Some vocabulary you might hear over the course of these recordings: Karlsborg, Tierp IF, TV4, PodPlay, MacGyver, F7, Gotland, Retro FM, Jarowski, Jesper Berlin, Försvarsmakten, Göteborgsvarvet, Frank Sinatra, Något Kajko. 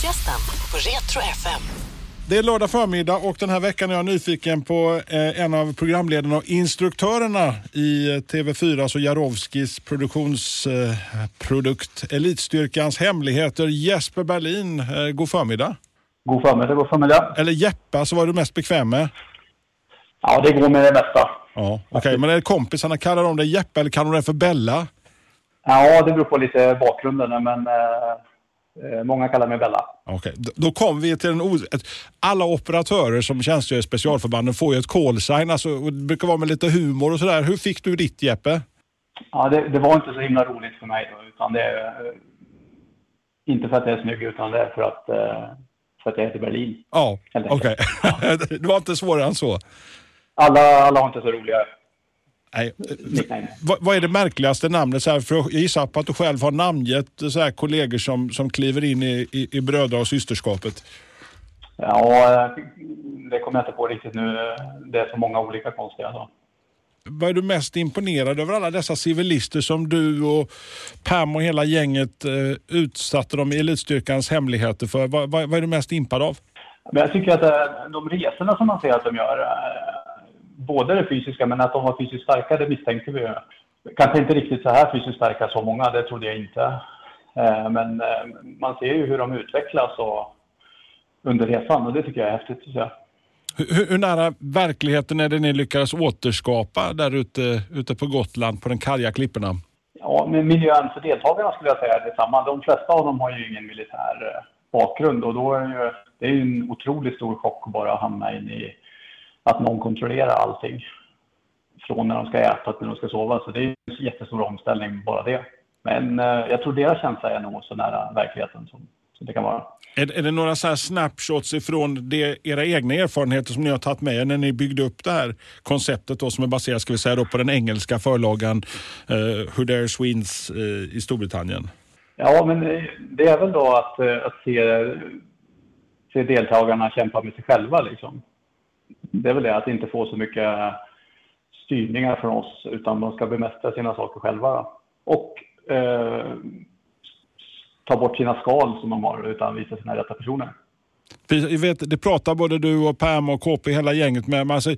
Fredagsgästen på Retro FM. Det är lördag förmiddag och den här veckan är jag nyfiken på en av programledarna och instruktörerna i TV4, alltså Jarowskis produktionsprodukt Elitstyrkans hemligheter, Jesper Berlin. God förmiddag. God förmiddag, god förmiddag. Eller Jeppa, så var du mest bekväm med? Ja, det går med det mesta. Ja, okej. Men är det kompisarna, kallar de det Jeppa eller kallar de det för Bella? Ja, det beror på lite bakgrunden, men... många kallar mig Bella. Okej. Då kom vi till alla operatörer som tjänstgör i specialförbanden får ju ett callsign. Alltså, det brukar vara med lite humor och sådär. Hur fick du ditt, Jeppe? Ja, det var inte så himla roligt för mig då, utan det är inte för att jag är snygg, utan det är för att jag heter Berlin. Ja, okej. Ja. Det var inte svårare än så. Alla har inte så roliga. Nej. Vad är det märkligaste namnet? Så här, för jag gissar på att du själv har namngett så här kollegor som kliver in i brödra- och systerskapet. Ja, det kommer jag inte på riktigt nu. Det är så många olika konstiga. Alltså. Vad är du mest imponerad över alla dessa civilister som du och Pam och hela gänget utsatte dem i Elitstyrkans hemligheter för? Vad är du mest impad av? Men jag tycker att de resorna som man ser att de gör... Både det fysiska, men att de var fysiskt starka, det misstänkte vi. Kanske inte riktigt så här fysiskt starka så många, det trodde jag inte. Men man ser ju hur de utvecklas och under resan, och det tycker jag är häftigt. Hur nära verkligheten är det ni lyckades återskapa där ute på Gotland på den kalla klipporna? Ja, men miljön för deltagarna skulle jag säga är detsamma. De flesta av dem har ju ingen militär bakgrund, och då är det ju en otroligt stor chock bara att hamna in i att någon kontrollerar allting från när de ska äta till när de ska sova. Så det är en jättestor omställning, bara det. Men jag tror deras känsla är nog så nära verkligheten som det kan vara. Är det några så här snapshots ifrån era egna erfarenheter som ni har tagit med när ni byggde upp det här konceptet då, som är baserat, ska vi säga, då, på den engelska förlagan Who Dare Swedes i Storbritannien? Ja, men det är väl då att se deltagarna kämpa med sig själva liksom. Det är väl det, att inte få så mycket styrningar från oss, utan de ska bemästra sina saker själva. Och ta bort sina skal som de har, utan visa sina rätta personer. Jag vet, det pratar både du och Pam och KP, hela gänget med. Men alltså,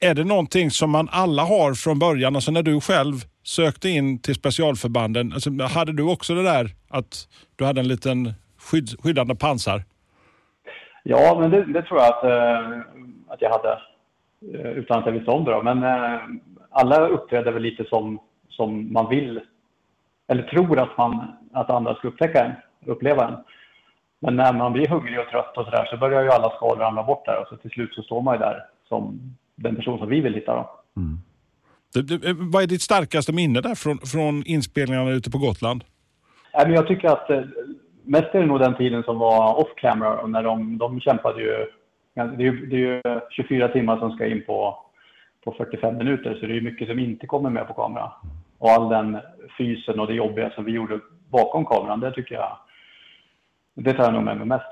är det någonting som man alla har från början? Alltså när du själv sökte in till specialförbanden, alltså, hade du också det där att du hade en liten skyddande pansar? Ja, men det tror jag att jag hade, utan att jag visste om det då. Men alla uppträder väl lite som man vill, eller tror att andra ska upptäcka en, uppleva en. Men när man blir hungrig och trött och sådär, så börjar ju alla skador ramla bort där. Och så till slut så står man ju där som den person som vi vill hitta då. Mm. Vad är ditt starkaste minne där från inspelningarna ute på Gotland? Ja, men jag tycker att... mest är det nog den tiden som var off-camera, och när de kämpade ju... Det är ju 24 timmar som ska in på 45 minuter, så det är ju mycket som inte kommer med på kamera. Och all den fysen och det jobbiga som vi gjorde bakom kameran, det tycker jag... Det tar jag nog med mig mest.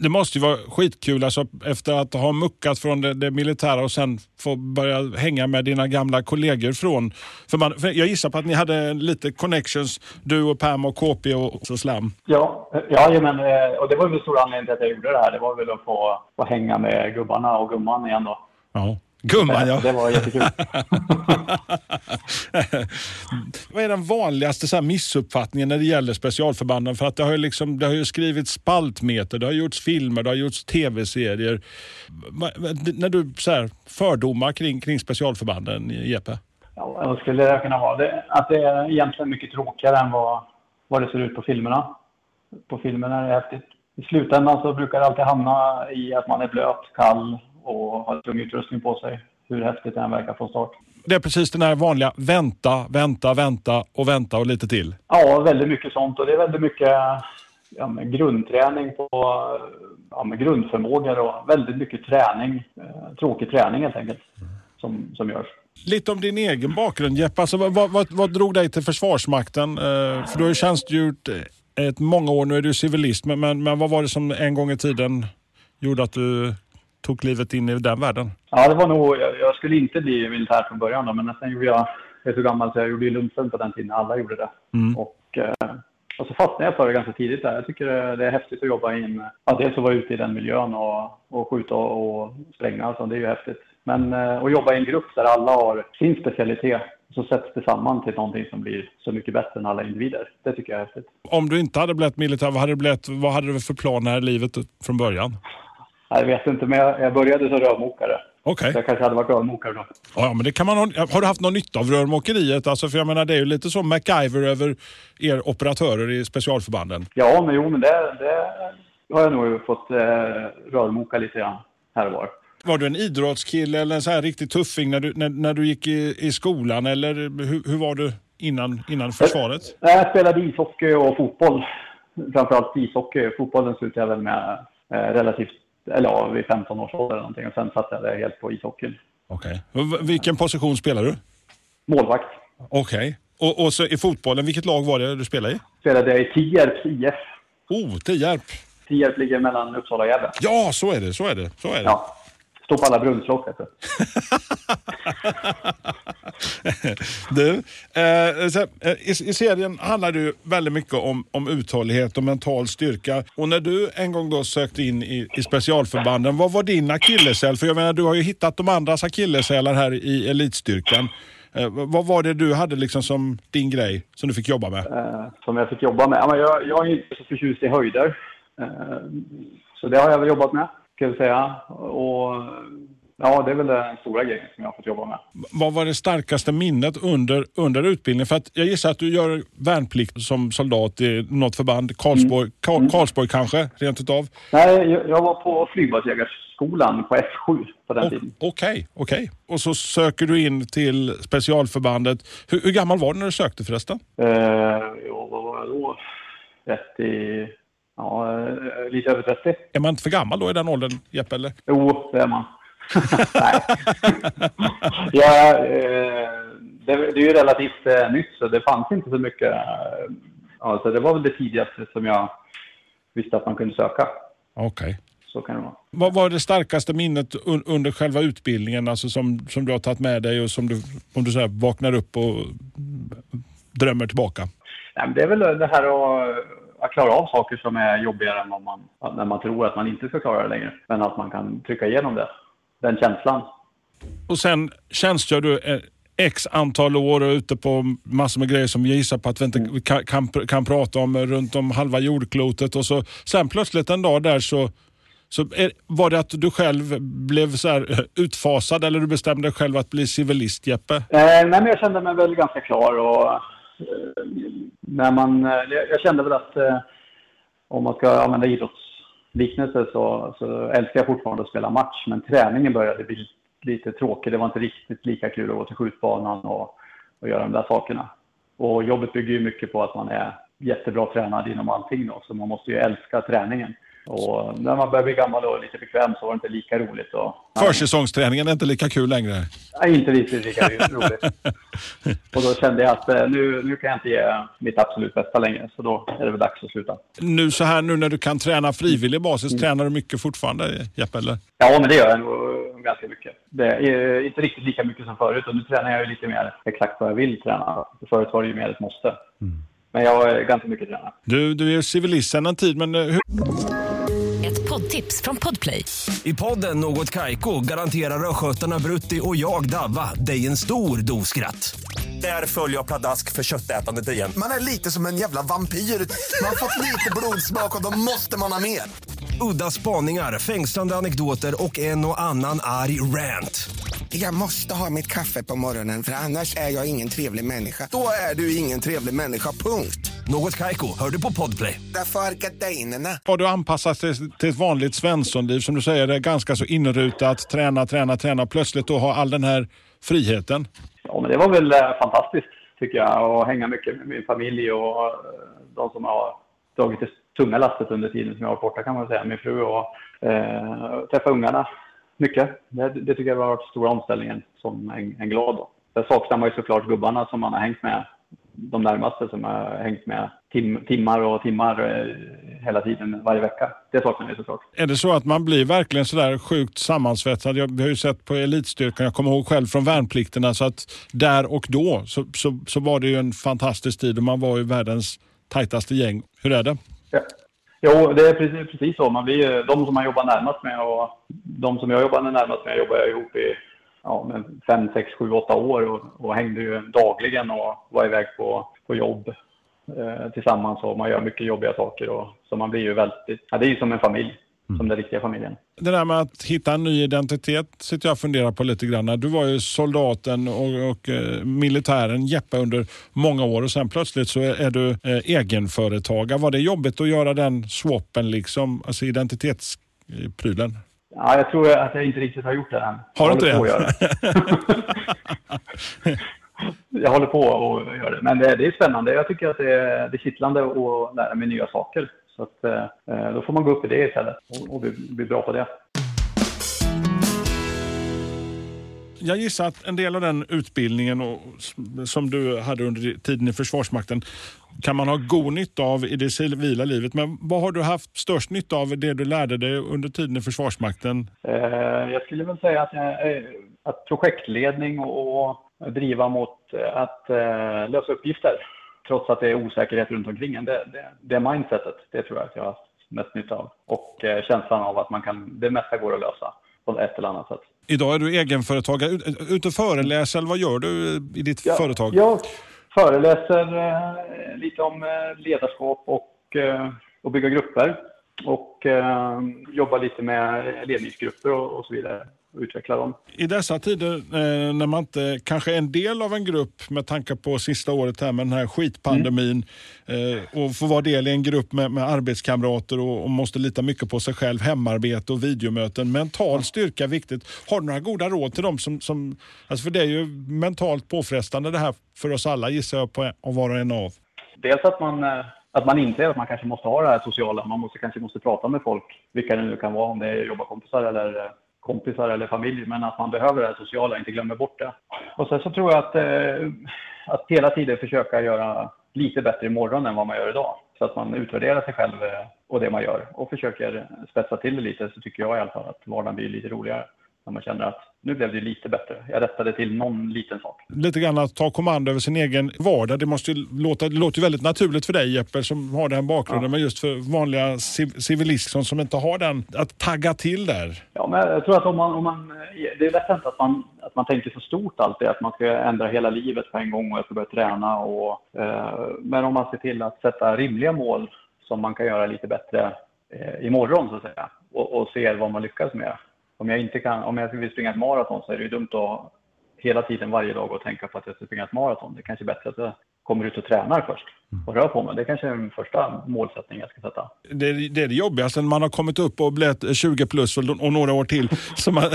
Det måste ju vara skitkul, alltså, efter att ha muckat från det militära och sen få börja hänga med dina gamla kollegor från... För jag gissar på att ni hade lite connections, du och Pam och KP och Slam. Ja, men och det var ju en stor anledning till att jag gjorde det här. Det var väl att få hänga med gubbarna och gumman igen då. Ja. Gumman, ja. Det var jättekul. Vad är den vanligaste så här missuppfattningen när det gäller specialförbanden? För att det har ju skrivits spaltmeter, det har gjorts filmer, det har gjorts tv-serier. När du så här, fördomar kring specialförbanden, Jeppe? Ja, vad skulle det kunna vara? Att det är egentligen mycket tråkigare än vad det ser ut på filmerna. På filmerna är det häftigt. I slutändan så brukar det alltid hamna i att man är blöt, kall och har tung utrustning på sig, hur häftigt den verkar från start. Det är precis den här vanliga vänta och lite till. Ja, väldigt mycket sånt, och det är väldigt mycket grundträning på grundförmågor och väldigt mycket träning, tråkig träning helt enkelt, som görs. Lite om din egen bakgrund, Jeppe. Alltså, vad drog dig till Försvarsmakten? För du har ju tjänstgjort ett många år, nu är du civilist, men vad var det som en gång i tiden gjorde att du tog livet in i den världen? Ja, det var nog... Jag skulle inte bli militär från början då, men sen gjorde jag... Jag är så gammal så jag gjorde ju lumpen på den tiden. Alla gjorde det. Mm. Och Och så fastnade jag för det ganska tidigt där. Jag tycker det är häftigt att jobba in. Ja, dels att vara ute i den miljön och skjuta och spränga. Alltså, det är ju häftigt. Men att jobba i en grupp där alla har sin specialitet. Så sätts det samman till någonting som blir så mycket bättre än alla individer. Det tycker jag är häftigt. Om du inte hade blivit militär, vad hade du för plan här i livet från början? Jag vet inte, men jag började som rörmokare. Okej. Jag kanske hade varit rörmokare då. Ja, men det kan man har du haft någon nytta av rörmokeriet? Alltså, för jag menar, det är ju lite som MacGyver över er operatörer i specialförbanden. Ja, men jo, men det har jag nog fått rörmoka lite grann här och var. Var du en idrottskille eller en så här riktigt tuffing när du gick i skolan? Eller hur var du innan försvaret? Jag spelade ishockey och fotboll. Framförallt ishockey. Fotbollen slutade jag väl med relativt, eller ja, vid 15 års ålder eller någonting. Och sen satsade jag helt på ishockeyn. Okej. Okay. Vilken position spelar du? Målvakt. Okej. Okay. Och så i fotbollen, vilket lag var det du spelade i? Spelade jag i Tierp IF. Oh, Tierp. Tierp ligger mellan Uppsala och Gävle. Ja, så är det. Ja. Stå på alla brunnslock, alltså. Du, i serien handlar det ju väldigt mycket om uthållighet och mental styrka. Och när du en gång då sökte in i specialförbanden, vad var din akilleshäl? För jag menar, du har ju hittat de andras akilleshälar här i elitstyrkan. Vad var det du hade liksom som din grej som du fick jobba med? Som jag fick jobba med? Jag är inte så förtjust i höjder. Så det har jag väl jobbat med. Ska jag säga. Och ja, det är väl den stora grejen som jag har fått jobba med. Vad var det starkaste minnet under utbildningen? För att jag gissar att du gör värnplikt som soldat i något förband. Karlsborg kanske, rent utav. Nej, jag var på flygbasjägarskolan på F7 på den tiden. Okej. Och så söker du in till specialförbandet. Hur gammal var du när du sökte förresten? Vad var jag då? 30... Ja, lite över 30. Är man inte för gammal då i den åldern, Jeppe, eller? Jo, det är man. Nej. Ja, det är ju relativt nytt, så det fanns inte så mycket. Alltså, det var väl det tidigaste som jag visste att man kunde söka. Okej. Så kan det vara. Vad var det starkaste minnet under själva utbildningen, alltså som du har tagit med dig och som du så här vaknar upp och drömmer tillbaka? Nej, men det är väl det här att klara av saker som är jobbigare än när man tror att man inte ska klara det längre. Men att man kan trycka igenom det. Den känslan. Och sen tjänstgör du x antal år och ute på massor med grejer som jag gissar på att vi inte kan prata om runt om halva jordklotet. Och så sen plötsligt en dag där så var det att du själv blev så här utfasad eller du bestämde dig själv att bli civilist, Jeppe? Nej, men jag kände mig väl ganska klar och... Jag kände väl att om man ska använda idrottsliknelser så älskar jag fortfarande att spela match, men träningen började bli lite tråkig. Det var inte riktigt lika kul att gå till skjutbanan och göra de där sakerna. Och jobbet bygger ju mycket på att man är jättebra tränad inom allting då, så man måste ju älska träningen. Och när man börjar bli gammal och lite bekväm så var det inte lika roligt. Försäsongsträningen är inte lika kul längre? Nej, inte riktigt lika roligt. Och då kände jag att nu kan jag inte ge mitt absolut bästa längre. Så då är det väl dags att sluta. Nu när du kan träna frivillig basis, tränar du mycket fortfarande, Jeppe, eller? Ja, men det gör jag nog ganska mycket. Det är inte riktigt lika mycket som förut. Och nu tränar jag ju lite mer exakt vad jag vill träna. Förut var det ju mer ett måste. Mm. Men jag är ganska mycket tränare. Du är civilist sedan en tid, men hur... Ett poddtips från PodPlay. I podden Något Kajko garanterar röskötarna Brutti och jag Davva dig en stor doskratt. Där följer jag pladask för köttätandet igen. Man är lite som en jävla vampyr. Man har fått lite blodsmak och då måste man ha mer. Udda spaningar, fängslande anekdoter och en och annan arg rant. Jag måste ha mitt kaffe på morgonen för annars är jag ingen trevlig människa. Då är du ingen trevlig människa, punkt. Något Kajko, hör du på PodPlay? Därför är gardinerna. Har du anpassat dig till ett vanligt svenssonliv som du säger är ganska så inrutat, träna och plötsligt då ha all den här friheten? Ja, men det var väl fantastiskt tycker jag att hänga mycket med min familj och de som har dragit det tunga lastet under tiden som jag var borta kan man säga, min fru och träffa ungarna. Mycket. Det tycker jag var stora omställningen som en glad då. Där saknar man ju såklart gubbarna som man har hängt med. De närmaste som har hängt med timmar hela tiden varje vecka. Det saknar jag såklart. Är det så att man blir verkligen sådär sjukt sammansvetsad? Jag har ju sett på elitstyrkan, jag kommer ihåg själv från värnplikterna så att där och då så var det ju en fantastisk tid och man var ju världens tajtaste gäng. Hur är det? Ja. Jo, det är precis så. Man blir, de som man jobbar närmast med och de som jag jobbar närmast med jobbar jag ihop i 5, 6, 7, 8 år och hängde ju dagligen och var iväg på jobb tillsammans, och man gör mycket jobbiga saker, och så man blir ju väldigt, det är ju som en familj. Mm. Som den riktiga familjen. Det där med att hitta en ny identitet sitter jag och funderar på lite grann. Du var ju soldaten och militären Jeppe under många år, och sen plötsligt så är du egenföretagare. Var det jobbigt att göra den swappen liksom, alltså identitetsprylen? Ja, jag tror att jag inte riktigt har gjort det än. Har du inte det? Jag håller på och gör det. Men det är spännande. Jag tycker att det är kittlande att lära mig nya saker. Så att, då får man gå upp i det istället och bli bra på det. Jag gissar att en del av den utbildningen som du hade under tiden i Försvarsmakten kan man ha god nytta av i det civila livet. Men vad har du haft störst nytta av det du lärde dig under tiden i Försvarsmakten? Jag skulle väl säga att projektledning och driva mot att lösa uppgifter. Trots att det är osäkerhet runt omkring en. Det mindsetet, det tror jag att jag har mest nytta av. Och känslan av att man kan, det mesta går att lösa på ett eller annat sätt. Idag är du egenföretagare. Ut och föreläser, eller vad gör du i ditt företag? Jag föreläser lite om ledarskap och bygga grupper. Och jobbar lite med ledningsgrupper och så vidare. Utveckla dem. I dessa tider när man inte kanske är en del av en grupp, med tanke på sista året här med den här skitpandemin, och får vara del i en grupp med arbetskamrater och måste lita mycket på sig själv, hemarbete och videomöten, mental styrka är viktigt. Har du några goda råd till dem som alltså, för det är ju mentalt påfrestande det här för oss alla, gissar jag på, att vara en av? Dels att man inser att man kanske måste ha det här sociala, man kanske måste prata med folk, vilka det nu kan vara, om det är jobbarkompisar eller kompisar eller familj, men att man behöver det sociala, inte glömmer bort det. Och sen så tror jag att hela tiden försöka göra lite bättre imorgon än vad man gör idag. Så att man utvärderar sig själv och det man gör och försöker spetsa till det lite, så tycker jag i alla fall att vardagen blir lite roligare. När man känner att nu blev det lite bättre. Jag rättade till någon liten sak. Lite grann att ta kommando över sin egen vardag. Det måste ju låter ju väldigt naturligt för dig, Jeppe, som har den bakgrunden. Ja. Men just för vanliga civilister som inte har den, att tagga till där. Ja, men jag tror att om man det är lätt hänt att man tänker så stort alltid. Att man ska ändra hela livet på en gång och jag ska börja träna. Men om man ser till att sätta rimliga mål som man kan göra lite bättre imorgon, så att säga. Och se vad man lyckas med. Om jag vill springa ett maraton, så är det ju dumt att hela tiden varje dag och tänka på att jag ska springa ett maraton. Det är kanske bättre att jag kommer ut och tränar först och rör på mig. Det är kanske den första målsättningen jag ska sätta. Det är det jobbigaste när man har kommit upp och blivit 20 plus och några år till. Så man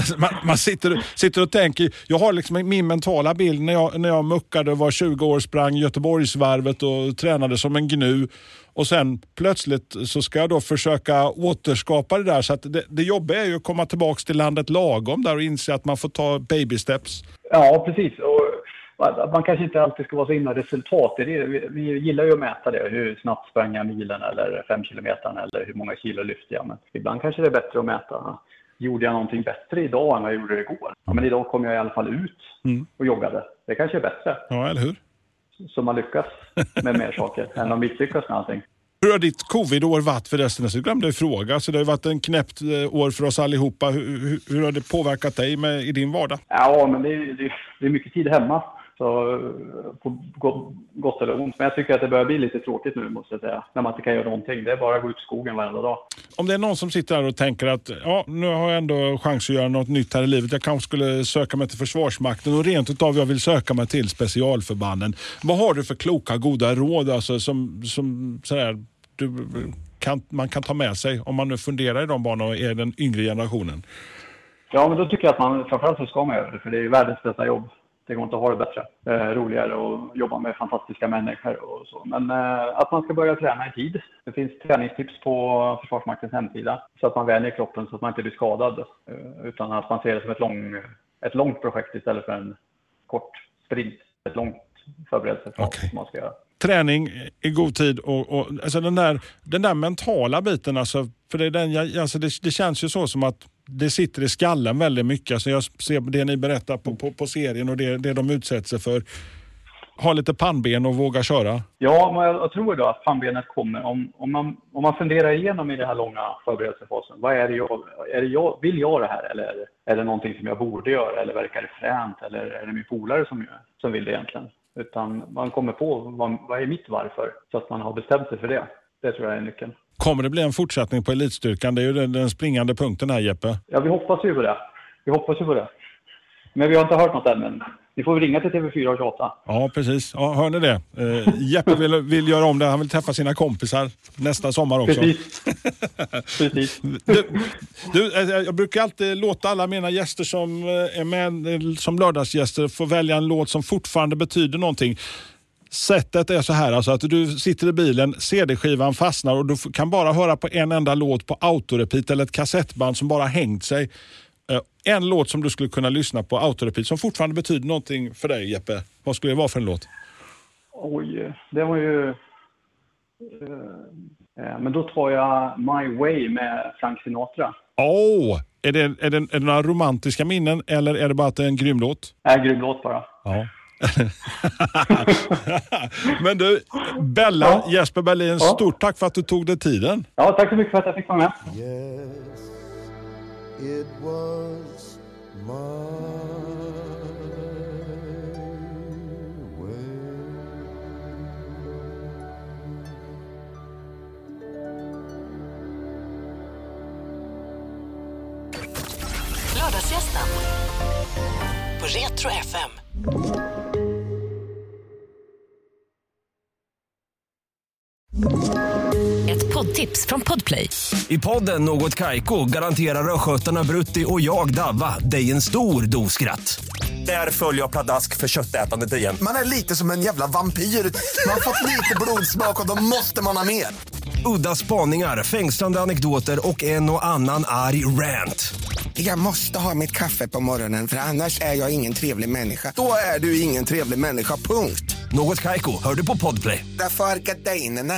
sitter och tänker, jag har liksom min mentala bild när jag muckade och var 20 år, sprang Göteborgsvarvet och tränade som en gnu. Och sen plötsligt så ska jag då försöka återskapa det där. Så att det jobbiga är ju att komma tillbaka till landet lagom där och inse att man får ta baby steps. Ja, precis. Och man kanske inte alltid ska vara så himla resultat. Vi gillar ju att mäta det. Hur snabbt sprang jag milen eller 5 kilometern eller hur många kilo lyfter jag. Men ibland kanske det är bättre att mäta. Gjorde jag någonting bättre idag än vad jag gjorde igår? Ja, men idag kom jag i alla fall ut och joggade. Det kanske är bättre. Ja, eller hur? Så man lyckas med mer saker än de misslyckas med allting. Hur har ditt covid-år varit förresten? Jag glömde ju fråga. Så det har ju varit en knäppt år för oss allihopa. Hur har det påverkat dig i din vardag? Ja, men det är mycket tid hemma. Så på gott eller ont. Men jag tycker att det börjar bli lite tråkigt nu, måste jag säga. När man inte kan göra någonting. Det är bara att gå ut i skogen varenda dag. Om det är någon som sitter här och tänker att nu har jag ändå chans att göra något nytt här i livet. Jag kanske skulle söka mig till Försvarsmakten. Och rent utav jag vill söka mig till specialförbanden. Vad har du för kloka, goda råd alltså, som sådär, man kan ta med sig? Om man nu funderar i de banorna och är den yngre generationen. Ja, men då tycker jag att man framförallt så ska man göra det. För det är ju världens bästa jobb. Det går inte att ha det bättre. Roligare och jobba med fantastiska människor och så. Men att man ska börja träna i tid. Det finns träningstips på Försvarsmaktens hemsida. Så att man vänjer kroppen så att man inte blir skadad. Utan att man ser det som ett långt projekt istället för en kort sprint. Ett långt förberedelse för som man ska göra. Träning i god tid och alltså den där mentala biten. Alltså, för det, är den, alltså det känns ju så som att det sitter i skallen väldigt mycket. Alltså jag ser det ni berättar på serien och det de utsätts sig för. har lite pannben och vågar köra? Ja, men jag tror då att pannbenet kommer. Om man funderar igenom i den här långa förberedelsefasen. Vad vill jag det här? Eller är det någonting som jag borde göra? Eller verkar det fränt? Eller är det min polare som vill det egentligen? Utan man kommer på vad är mitt varför? Så att man har bestämt sig för det. Det tror jag är nyckeln. Kommer det bli en fortsättning på elitstyrkan? Det är ju den springande punkten här, Jeppe. Ja, vi hoppas ju på det. Men vi har inte hört något än, men vi får ringa till TV4 och tjata. Ja, precis. Ja, hör ni det? Jeppe vill göra om det. Han vill träffa sina kompisar nästa sommar också. Precis. Jag brukar alltid låta alla mina gäster som är med som lördagsgäster få välja en låt som fortfarande betyder någonting. Sättet är så här, alltså att du sitter i bilen, CD-skivan fastnar och du kan bara höra på en enda låt på autorepeat eller ett kassettband som bara hängt sig. En låt som du skulle kunna lyssna på autorepeat som fortfarande betyder någonting för dig, Jeppe. Vad skulle det vara för en låt? Oj, det var ju... men då tar jag My Way med Frank Sinatra. Åh! Oh, är det några romantiska minnen eller är det bara att det är en grym låt? En grym låt bara. Ja. Men du, Bella, ja. Jesper Berlin, stort tack för att du tog dig tiden. Ja, tack så mycket för att jag fick vara med. Yes, it was my way. Lördagsgästen på Retro FM. Ett poddtips från PodPlay. I podden Något Kajko garanterar röskötarna Brutti och jag Davva dig en stor doskratt. Där följer jag pladask för köttätandet igen. Man är lite som en jävla vampyr. Man har fått lite blodsmak och då måste man ha mer. Udda spaningar, fängslande anekdoter och en och annan arg rant. Jag måste ha mitt kaffe på morgonen för annars är jag ingen trevlig människa. Då är du ingen trevlig människa, punkt. Något Kajko, hör du på PodPlay. Därför är gardinerna.